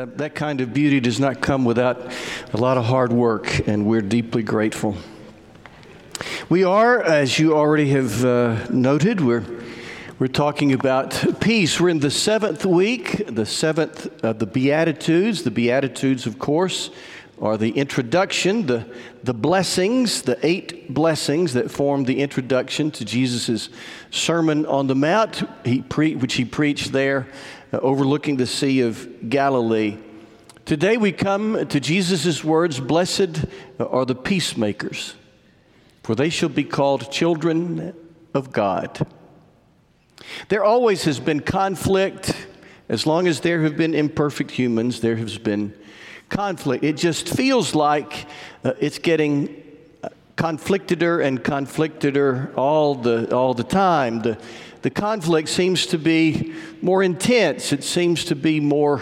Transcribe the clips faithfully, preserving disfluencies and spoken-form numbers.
That kind of beauty does not come without a lot of hard work, and we're deeply grateful. We are, as you already have uh, noted, we're we're talking about peace. We're in the seventh week, the seventh of the Beatitudes. The Beatitudes, of course, are the introduction, the the blessings, the eight blessings that form the introduction to Jesus' Sermon on the Mount, he pre- which he preached there, Uh, overlooking the Sea of Galilee. Today we come to Jesus' words, "Blessed are the peacemakers, for they shall be called children of God." There always has been conflict. As long as there have been imperfect humans, there has been conflict. It just feels like uh, it's getting conflicteder and conflicteder all the all the time. The The conflict seems to be more intense. It seems to be more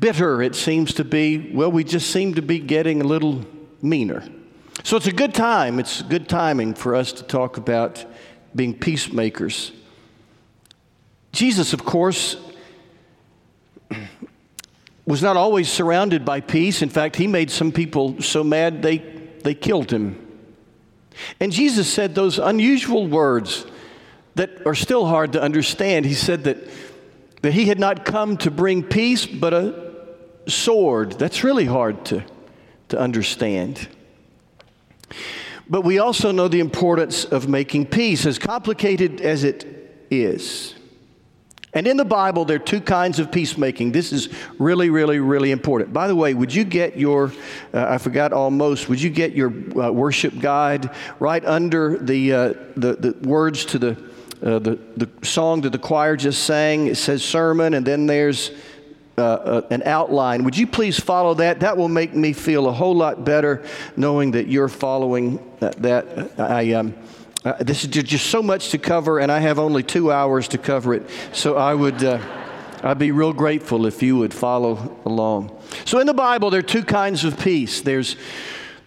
bitter. It seems to be, well, we just seem to be getting a little meaner. So it's a good time. It's good timing for us to talk about being peacemakers. Jesus, of course, was not always surrounded by peace. In fact, he made some people so mad they, they killed him. And Jesus said those unusual words that are still hard to understand. He said that, that he had not come to bring peace, but a sword. That's really hard to, to understand. But we also know the importance of making peace, as complicated as it is. And in the Bible, there are two kinds of peacemaking. This is really, really, really important. By the way, would you get your, uh, I forgot almost, would you get your uh, worship guide right under the, uh, the, the words to the Uh, the, the song that the choir just sang? It says sermon, and then there's uh, uh, an outline. Would you please follow that? That will make me feel a whole lot better knowing that you're following that. that. I um, uh, this is just so much to cover, and I have only two hours to cover it. So I would, uh, I'd be real grateful if you would follow along. So in the Bible, there are two kinds of peace. There's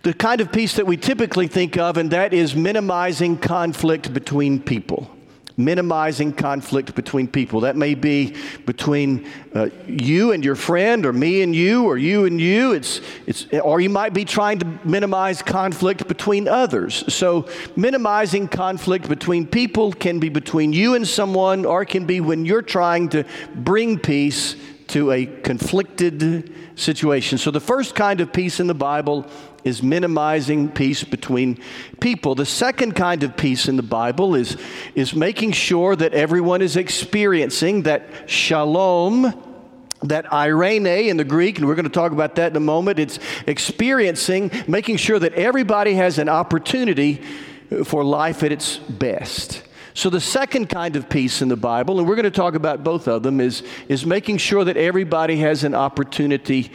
the kind of peace that we typically think of, and that is minimizing conflict between people. Minimizing conflict between people. That may be between uh, you and your friend, or me and you, or you and you. It's it's, or you might be trying to minimize conflict between others. So minimizing conflict between people can be between you and someone, or it can be when you're trying to bring peace to a conflicted situation. So the first kind of peace in the Bible is minimizing peace between people. The second kind of peace in the Bible is, is making sure that everyone is experiencing that shalom, that eirene in the Greek, and we're going to talk about that in a moment. It's experiencing, making sure that everybody has an opportunity for life at its best. So the second kind of peace in the Bible, and we're going to talk about both of them, is, is making sure that everybody has an opportunity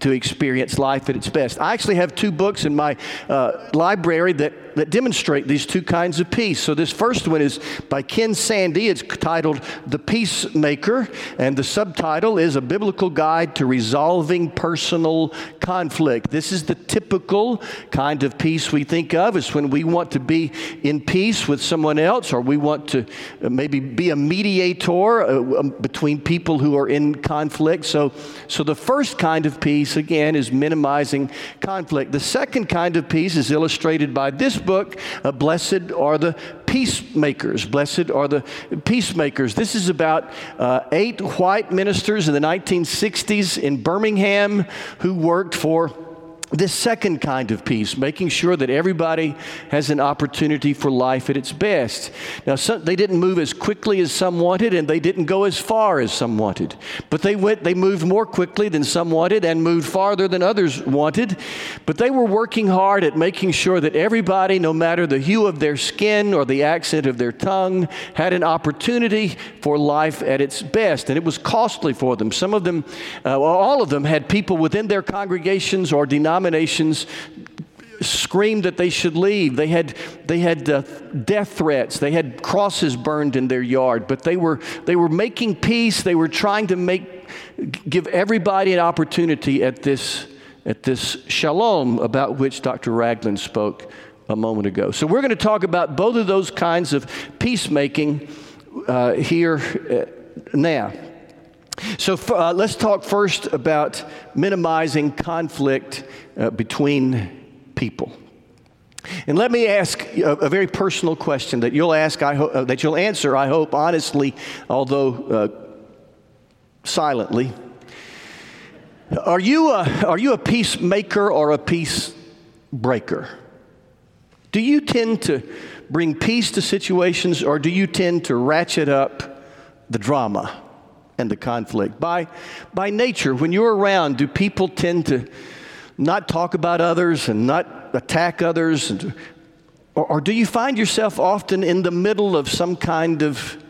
to experience life at its best. I actually have two books in my uh, library that, that demonstrate these two kinds of peace. So this first one is by Ken Sandy. It's titled The Peacemaker, and the subtitle is A Biblical Guide to Resolving Personal Conflict. This is the typical kind of peace we think of. It's when we want to be in peace with someone else, or we want to maybe be a mediator uh, between people who are in conflict. So, so the first kind of peace Peace, again, is minimizing conflict. The second kind of peace is illustrated by this book, uh, Blessed Are the Peacemakers. Blessed Are the Peacemakers. This is about uh, eight white ministers in the nineteen sixties in Birmingham who worked for this second kind of peace, making sure that everybody has an opportunity for life at its best. Now, some, they didn't move as quickly as some wanted, and they didn't go as far as some wanted. But they went, they moved more quickly than some wanted and moved farther than others wanted. But they were working hard at making sure that everybody, no matter the hue of their skin or the accent of their tongue, had an opportunity for life at its best. And it was costly for them. Some of them, uh, well, all of them had people within their congregations or denominations Denominations screamed that they should leave. They had they had uh, death threats. They had crosses burned in their yard. But they were they were making peace. They were trying to make give everybody an opportunity at this at this shalom about which Doctor Ragland spoke a moment ago. So we're going to talk about both of those kinds of peacemaking uh, here now. So uh, let's talk first about minimizing conflict uh, between people. And let me ask a, a very personal question that you'll ask, I ho- uh, that you'll answer, I hope, honestly, although uh, silently. Are you a, are you a peacemaker or a peacebreaker? Do you tend to bring peace to situations, or do you tend to ratchet up the drama and the conflict? By, by nature, when you're around, do people tend to not talk about others and not attack others? And, or, or do you find yourself often in the middle of some kind of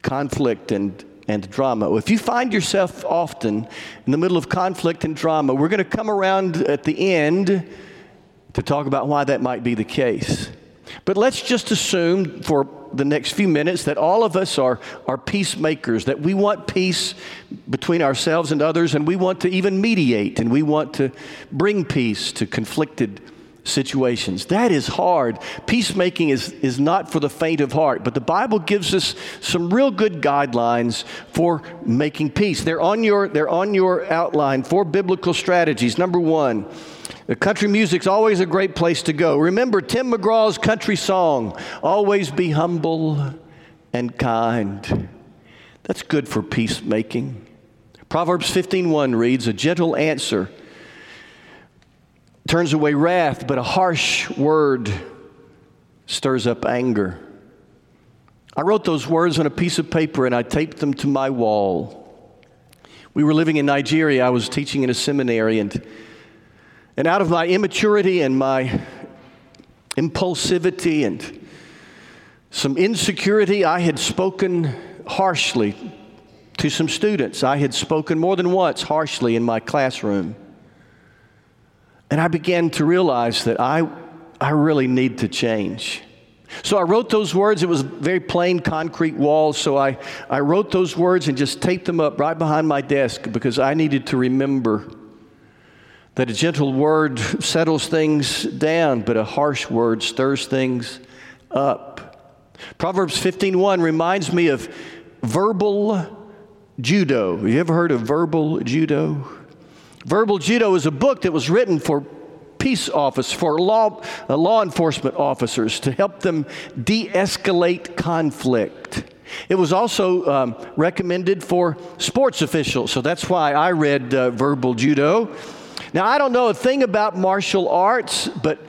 conflict and and drama? If you find yourself often in the middle of conflict and drama, we're going to come around at the end to talk about why that might be the case. But let's just assume for the next few minutes that all of us are, are peacemakers, that we want peace between ourselves and others, and we want to even mediate, and we want to bring peace to conflicted situations. That is hard. Peacemaking is, is not for the faint of heart, but the Bible gives us some real good guidelines for making peace. They're on your, they're on your outline, four biblical strategies. Number one, the country music's always a great place to go. Remember Tim McGraw's country song, always be humble and kind. That's good for peacemaking. Proverbs fifteen one reads, a gentle answer turns away wrath, but a harsh word stirs up anger. I wrote those words on a piece of paper and I taped them to my wall. We were living in Nigeria. I was teaching in a seminary, and and out of my immaturity and my impulsivity and some insecurity, I had spoken harshly to some students. I had spoken more than once harshly in my classroom. And I began to realize that I, I really need to change. So I wrote those words. It was very plain concrete walls. So I, I wrote those words and just taped them up right behind my desk, because I needed to remember that a gentle word settles things down, but a harsh word stirs things up. Proverbs fifteen one reminds me of verbal judo. Have you ever heard of verbal judo? Verbal Judo is a book that was written for peace office, for law uh, law enforcement officers, to help them de-escalate conflict. It was also um, recommended for sports officials, so that's why I read uh, Verbal Judo. Now, I don't know a thing about martial arts, but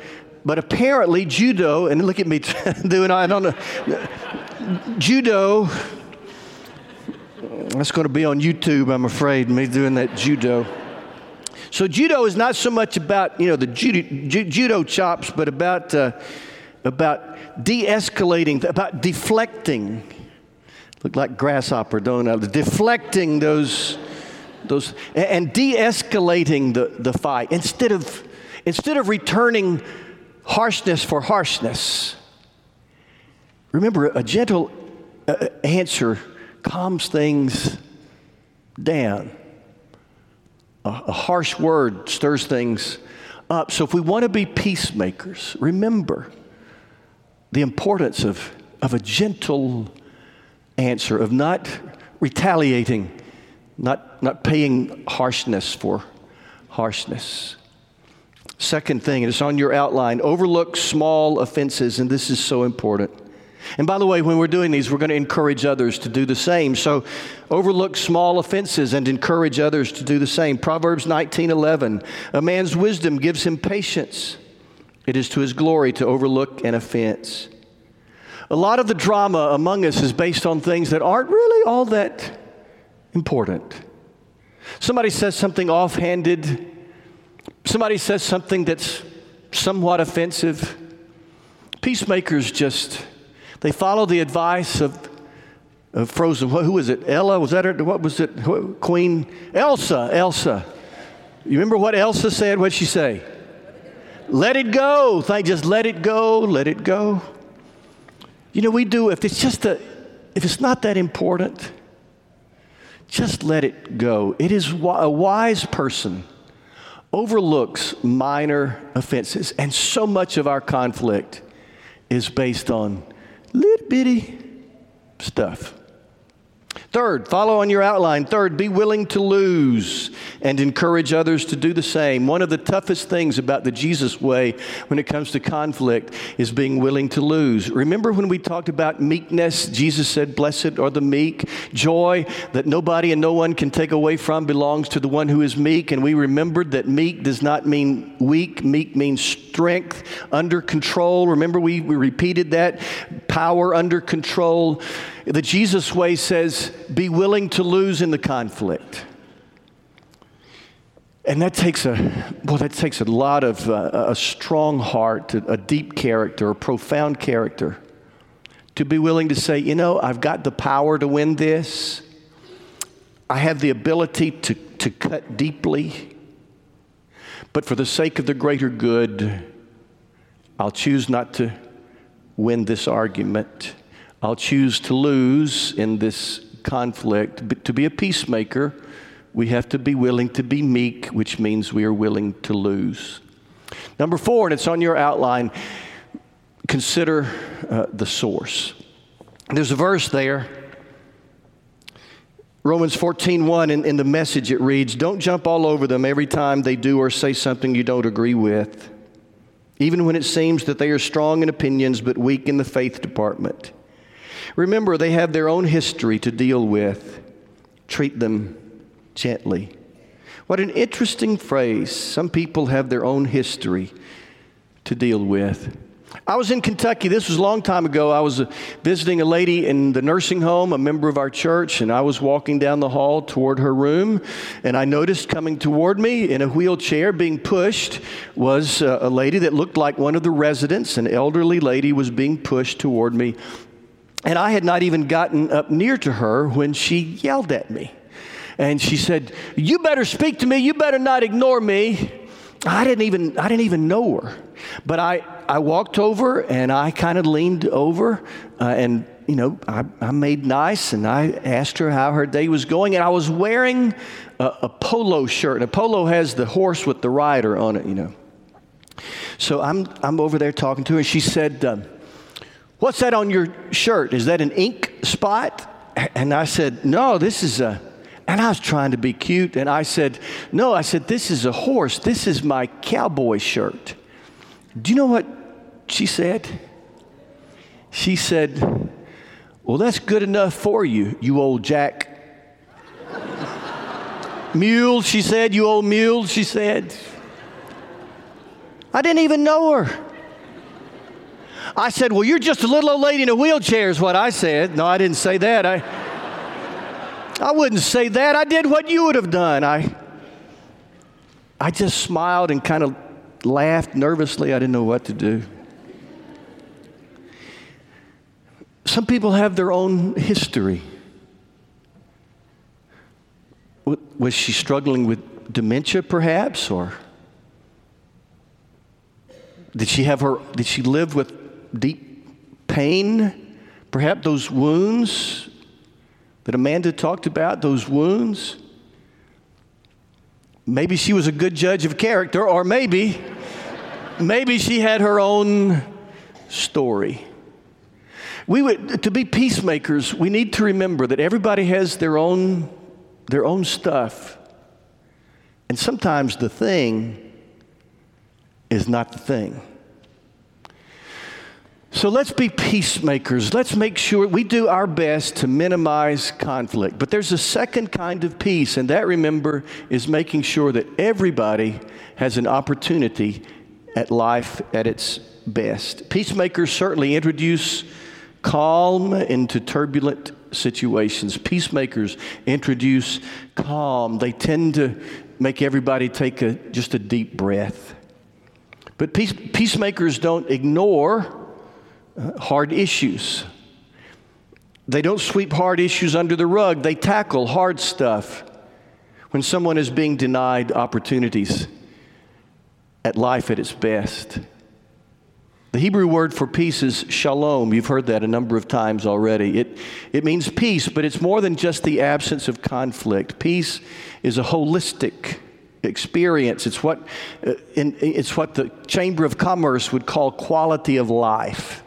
but apparently judo, and look at me doing, I don't know, judo, that's going to be on YouTube, I'm afraid, me doing that judo. So judo is not so much about, you know, the judo, ju- judo chops, but about uh, about de-escalating, about deflecting. Look like grasshopper, don't I? Deflecting those those and de-escalating the, the fight instead of instead of returning harshness for harshness. Remember, a gentle uh, answer calms things down. A harsh word stirs things up. So if we want to be peacemakers, remember the importance of, of a gentle answer, of not retaliating, not, not paying harshness for harshness. Second thing, and it's on your outline, overlook small offenses, and this is so important. And by the way, when we're doing these, we're going to encourage others to do the same. So overlook small offenses and encourage others to do the same. Proverbs nineteen eleven, a man's wisdom gives him patience. It is to his glory to overlook an offense. A lot of the drama among us is based on things that aren't really all that important. Somebody says something offhanded. Somebody says something that's somewhat offensive. Peacemakers just... They follow the advice of, of Frozen. Who was it? Ella? Was that her? What was it? Queen Elsa. Elsa. You remember what Elsa said? What'd she say? Let it go. Thank. Just let it go. Let it go. You know, we do. If it's just a, if it's not that important, just let it go. It is a wise person overlooks minor offenses, and so much of our conflict is based on little bitty stuff. Third, follow on your outline. Third, be willing to lose and encourage others to do the same. One of the toughest things about the Jesus way when it comes to conflict is being willing to lose. Remember when we talked about meekness? Jesus said, "Blessed are the meek." Joy that nobody and no one can take away from belongs to the one who is meek. And we remembered that meek does not mean weak. Meek means strength, under control. Remember we, we repeated that? Power under control. The Jesus way says, be willing to lose in the conflict. And that takes a, well, that takes a lot of, uh, a strong heart, a deep character, a profound character, to be willing to say, you know, I've got the power to win this. I have the ability to, to cut deeply. But for the sake of the greater good, I'll choose not to win this argument. I'll choose to lose in this conflict. But to be a peacemaker, we have to be willing to be meek, which means we are willing to lose. Number four, and it's on your outline, consider uh, the source. There's a verse there. Romans fourteen one, in, in the Message it reads, "Don't jump all over them every time they do or say something you don't agree with, even when it seems that they are strong in opinions but weak in the faith department. Remember, they have their own history to deal with. Treat them gently." What an interesting phrase. Some people have their own history to deal with. I was in Kentucky. This was a long time ago. I was visiting a lady in the nursing home, a member of our church, and I was walking down the hall toward her room, and I noticed coming toward me in a wheelchair being pushed was a lady that looked like one of the residents. An elderly lady was being pushed toward me. And I had not even gotten up near to her when she yelled at me. And she said, "You better speak to me. You better not ignore me." I didn't even I didn't even know her. But I, I walked over and I kind of leaned over uh, and, you know, I, I made nice and I asked her how her day was going. And I was wearing a, a polo shirt. And a polo has the horse with the rider on it, you know. So I'm, I'm over there talking to her and she said, uh, "What's that on your shirt? Is that an ink spot?" And I said, "No, this is a," and I was trying to be cute, and I said, "No," I said, "this is a horse. This is my cowboy shirt." Do you know what she said? She said, "Well, that's good enough for you, you old jack." "Mule," she said, "you old mule," she said. I didn't even know her. I said, "Well, you're just a little old lady in a wheelchair," is what I said. No, I didn't say that. I, I wouldn't say that. I did what you would have done. I, I just smiled and kind of laughed nervously. I didn't know what to do. Some people have their own history. Was she struggling with dementia, perhaps, or did she have her? Did she live with deep pain, perhaps those wounds that Amanda talked about, those wounds? Maybe she was a good judge of character, or maybe, maybe she had her own story. We would, to be peacemakers, we need to remember that everybody has their own, their own stuff. And sometimes the thing is not the thing. So let's be peacemakers. Let's make sure we do our best to minimize conflict. But there's a second kind of peace, and that, remember, is making sure that everybody has an opportunity at life at its best. Peacemakers certainly introduce calm into turbulent situations. Peacemakers introduce calm. They tend to make everybody take a, just a deep breath. But peace, peacemakers don't ignore hard issues. They don't sweep hard issues under the rug. They tackle hard stuff. When someone is being denied opportunities at life at its best. The Hebrew word for peace is shalom. You've heard that a number of times already. It, it means peace, but it's more than just the absence of conflict. Peace is a holistic experience. It's what, uh, in, it's what the Chamber of Commerce would call quality of life.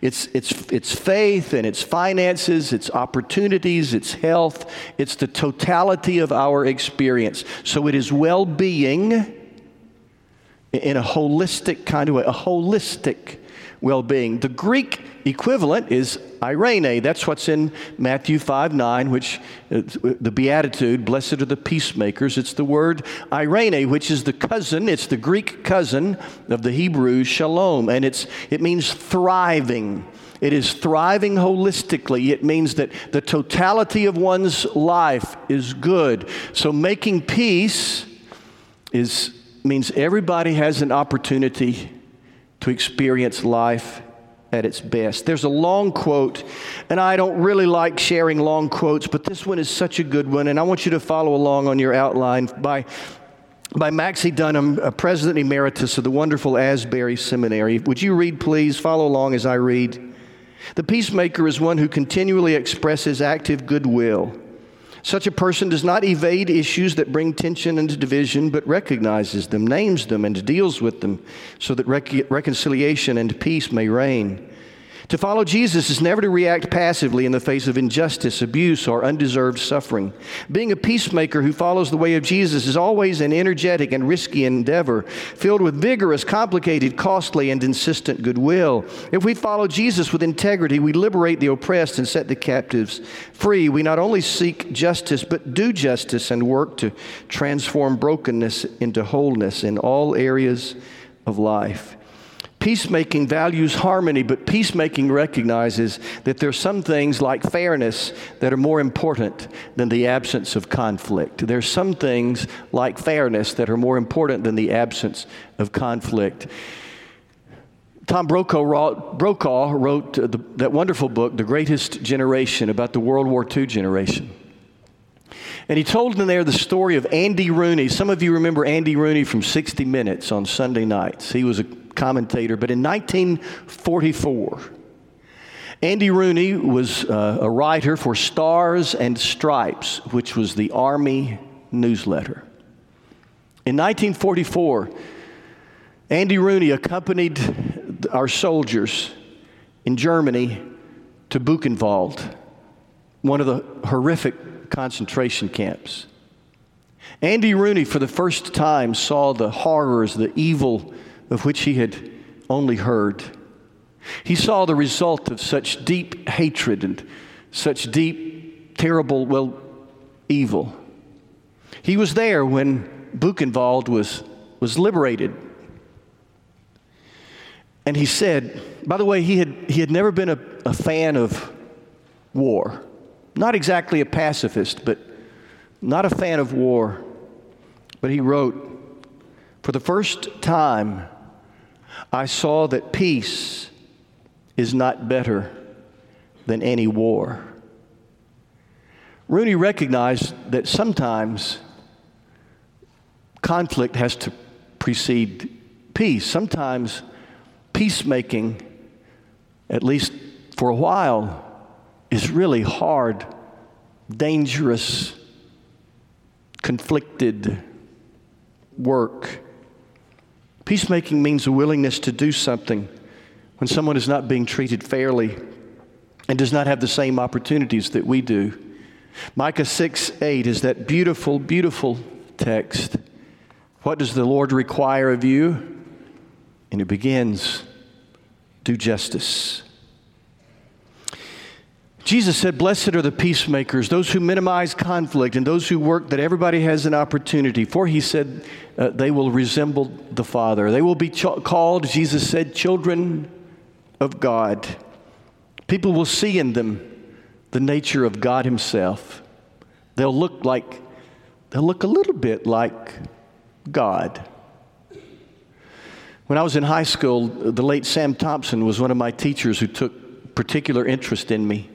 It's, it's, it's faith and it's finances, it's opportunities, it's health. It's the totality of our experience. So it is well-being in a holistic kind of way, a holistic well-being. The Greek equivalent is eirene. That's what's in Matthew five nine, which uh, the Beatitude, blessed are the peacemakers. It's the word eirene, which is the cousin, it's the Greek cousin of the Hebrew shalom, and it's it means thriving. It is thriving holistically. It means that the totality of one's life is good. So making peace is means everybody has an opportunity to experience life at its best. There's a long quote, and I don't really like sharing long quotes, but this one is such a good one, and I want you to follow along on your outline by, by Maxie Dunnam, a president emeritus of the wonderful Asbury Seminary. Would you read, please? Follow along as I read. The peacemaker is one who continually expresses active goodwill. Such a person does not evade issues that bring tension and division, but recognizes them, names them, and deals with them so that rec- reconciliation and peace may reign. To follow Jesus is never to react passively in the face of injustice, abuse, or undeserved suffering. Being a peacemaker who follows the way of Jesus is always an energetic and risky endeavor, filled with vigorous, complicated, costly, and insistent goodwill. If we follow Jesus with integrity, we liberate the oppressed and set the captives free. We not only seek justice, but do justice and work to transform brokenness into wholeness in all areas of life. Peacemaking values harmony, but peacemaking recognizes that there are some things like fairness that are more important than the absence of conflict. There are some things like fairness that are more important than the absence of conflict. Tom Brokaw wrote, Brokaw wrote the, that wonderful book, The Greatest Generation, about the World War Two generation. And he told in there the story of Andy Rooney. Some of you remember Andy Rooney from sixty minutes on Sunday nights. He was a commentator, but in nineteen forty-four, Andy Rooney was uh, a writer for Stars and Stripes, which was the Army newsletter. In nineteen forty-four, Andy Rooney accompanied our soldiers in Germany to Buchenwald, one of the horrific concentration camps. Andy Rooney, for the first time, saw the horrors, the evil of which he had only heard. He saw the result of such deep hatred and such deep, terrible, well, evil. He was there when Buchenwald was, was liberated. And he said, by the way, he had, he had never been a, a fan of war. Not exactly a pacifist, but not a fan of war. But he wrote, for the first time, I saw that peace is not better than any war. Rooney recognized that sometimes conflict has to precede peace. Sometimes peacemaking, at least for a while, is really hard, dangerous, conflicted work. Peacemaking means a willingness to do something when someone is not being treated fairly and does not have the same opportunities that we do. Micah six eight is that beautiful, beautiful text. What does the Lord require of you? And it begins, do justice. Jesus said, blessed are the peacemakers, those who minimize conflict and those who work that everybody has an opportunity. For he said, Uh, they will resemble the Father. They will be ch- called, Jesus said, children of God. People will see in them the nature of God himself. They'll look like, they'll look a little bit like God. When I was in high school, the late Sam Thompson was one of my teachers who took particular interest in me.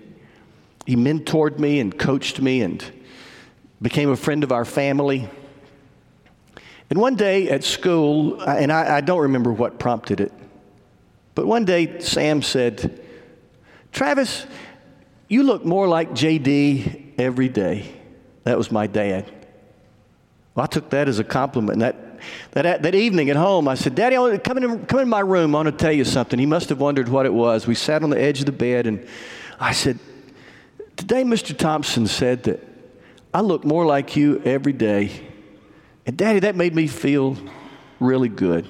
He mentored me and coached me and became a friend of our family. And one day at school, and I, I don't remember what prompted it, but one day Sam said, Travis, you look more like J D every day. That was my dad. Well, I took that as a compliment, and that that, that evening at home, I said, Daddy, I want to come, in, come in my room. I want to tell you something. He must have wondered what it was. We sat on the edge of the bed, and I said, today Mister Thompson said that I look more like you every day. And, Daddy, that made me feel really good.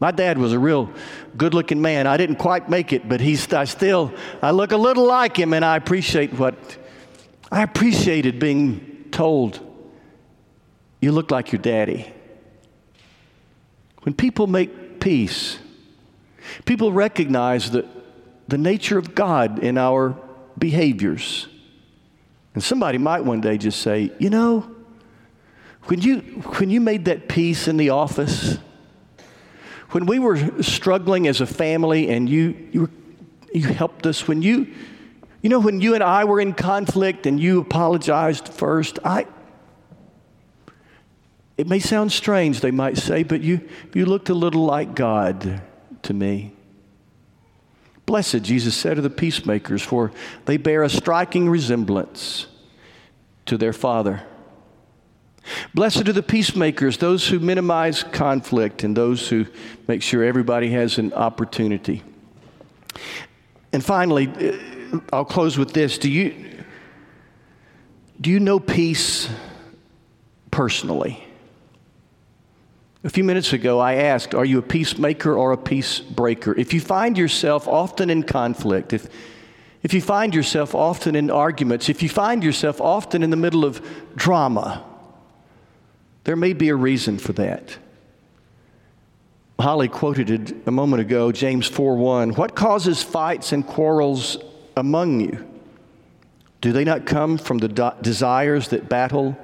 My dad was a real good-looking man. I didn't quite make it, but he's, I still, I look a little like him, and I appreciate what, I appreciated being told, you look like your daddy. When people make peace, people recognize the, the nature of God in our behaviors. And somebody might one day just say, you know, when you, when you made that peace in the office, when we were struggling as a family and you you, were, you helped us, when you, you know, when you and I were in conflict and you apologized first, I, it may sound strange, they might say, but you, you looked a little like God to me. Blessed, Jesus said of the peacemakers, for they bear a striking resemblance to their Father. Blessed are the peacemakers, those who minimize conflict and those who make sure everybody has an opportunity. And finally, I'll close with this. Do you, do you know peace personally? A few minutes ago, I asked, are you a peacemaker or a peace breaker? If you find yourself often in conflict, if if you find yourself often in arguments, if you find yourself often in the middle of drama, there may be a reason for that. Holly quoted it a moment ago, James four one. What causes fights and quarrels among you? Do they not come from the do- desires that battle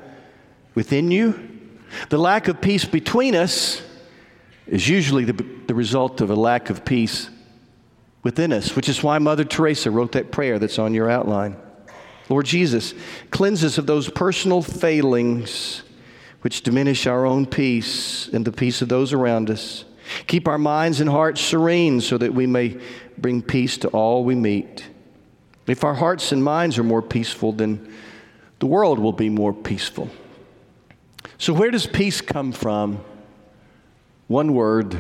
within you? The lack of peace between us is usually the, the result of a lack of peace within us, which is why Mother Teresa wrote that prayer that's on your outline. Lord Jesus, cleanse us of those personal failings which diminish our own peace and the peace of those around us. Keep our minds and hearts serene so that we may bring peace to all we meet. If our hearts and minds are more peaceful, then the world will be more peaceful. So where does peace come from? One word,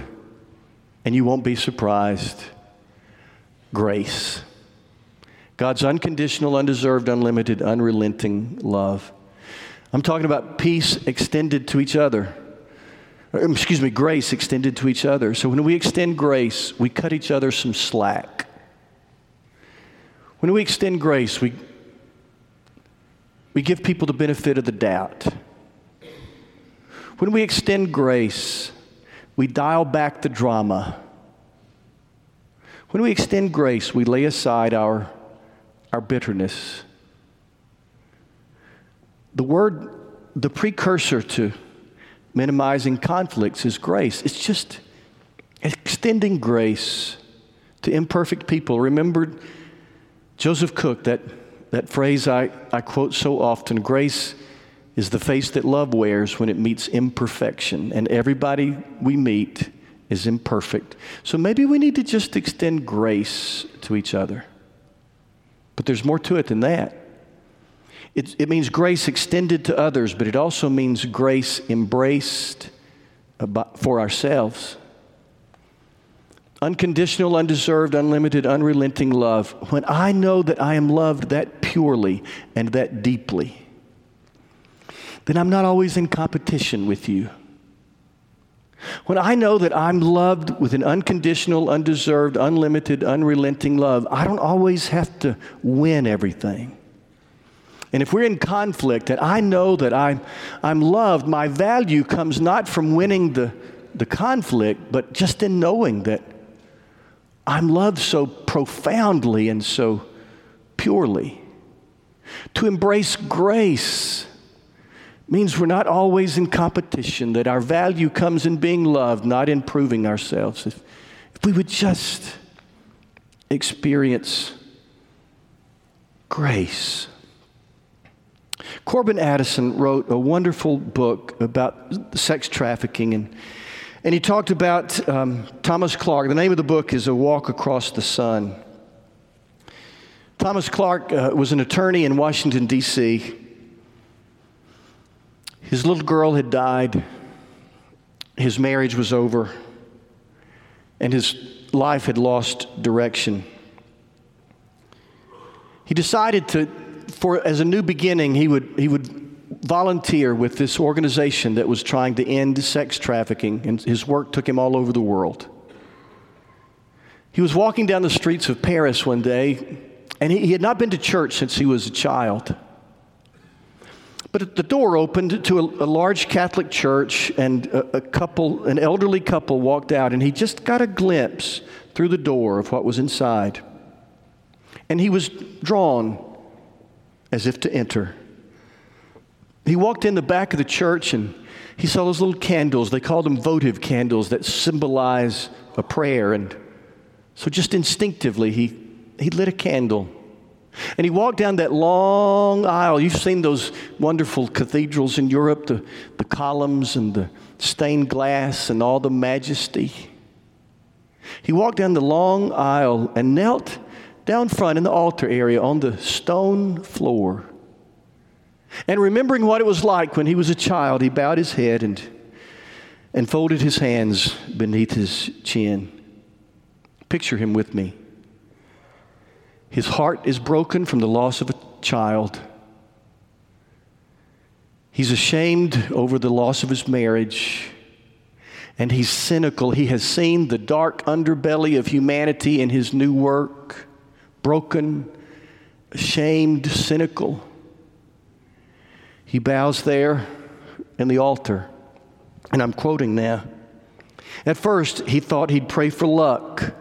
and you won't be surprised. Grace. God's unconditional, undeserved, unlimited, unrelenting love. I'm talking about peace extended to each other. Or, excuse me, grace extended to each other. So when we extend grace, we cut each other some slack. When we extend grace, we, we give people the benefit of the doubt. When we extend grace, we dial back the drama. When we extend grace, we lay aside our, our bitterness. The word, the precursor to minimizing conflicts is grace. It's just extending grace to imperfect people. Remember Joseph Cook, that, that phrase I, I quote so often, grace is the face that love wears when it meets imperfection, and everybody we meet is imperfect. So maybe we need to just extend grace to each other. But there's more to it than that. It, it means grace extended to others, but it also means grace embraced for ourselves. Unconditional, undeserved, unlimited, unrelenting love. When I know that I am loved that purely and that deeply, then I'm not always in competition with you. When I know that I'm loved with an unconditional, undeserved, unlimited, unrelenting love, I don't always have to win everything. And if we're in conflict and I know that I'm, I'm loved, my value comes not from winning the, the conflict, but just in knowing that I'm loved so profoundly and so purely. To embrace grace means we're not always in competition, that our value comes in being loved, not in proving ourselves. If, if we would just experience grace. Corbin Addison wrote a wonderful book about sex trafficking, and, and he talked about um, Thomas Clark. The name of the book is A Walk Across the Sun. Thomas Clark uh, was an attorney in Washington, D C His little girl had died. his marriage was over, and his life had lost direction. He decided to, for as a new beginning, he would he would volunteer with this organization that was trying to end sex trafficking, and his work took him all over the world. He was walking down the streets of Paris one day, and he, he had not been to church since he was a child. But the door opened to a, a large Catholic church, and a, a couple, an elderly couple walked out, and he just got a glimpse through the door of what was inside. And he was drawn as if to enter. He walked in the back of the church, and he saw those little candles. They called them votive candles that symbolize a prayer. And so just instinctively, he, he lit a candle. And he walked down that long aisle. You've seen those wonderful cathedrals in Europe, the, the columns and the stained glass and all the majesty. He walked down the long aisle and knelt down front in the altar area on the stone floor. And remembering what it was like when he was a child, he bowed his head and, and folded his hands beneath his chin. Picture him with me. His heart is broken from the loss of a child. He's ashamed over the loss of his marriage, and he's cynical. He has seen the dark underbelly of humanity in his new work, broken, ashamed, cynical. He bows there in the altar, and I'm quoting now. At first, he thought he'd pray for luck,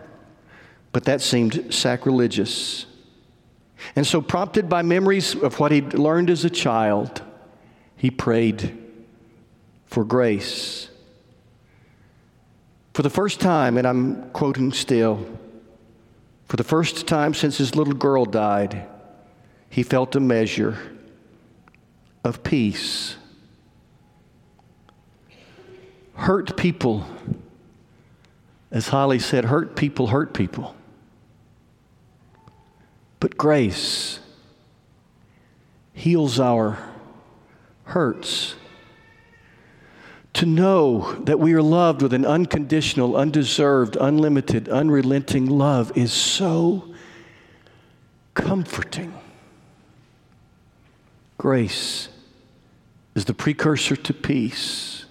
but that seemed sacrilegious. And so, prompted by memories of what he'd learned as a child, he prayed for grace. For the first time, and I'm quoting still, for the first time since his little girl died, he felt a measure of peace. Hurt people, as Holly said, hurt people hurt people. But grace heals our hurts. To know that we are loved with an unconditional, undeserved, unlimited, unrelenting love is so comforting. Grace is the precursor to peace.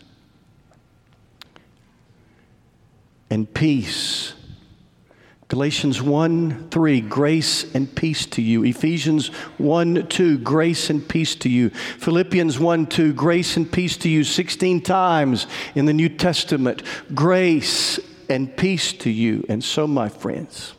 And peace. Galatians one three, grace and peace to you. Ephesians one two, grace and peace to you. Philippians one two, grace and peace to you. sixteen times in the New Testament, grace and peace to you. And so, my friends,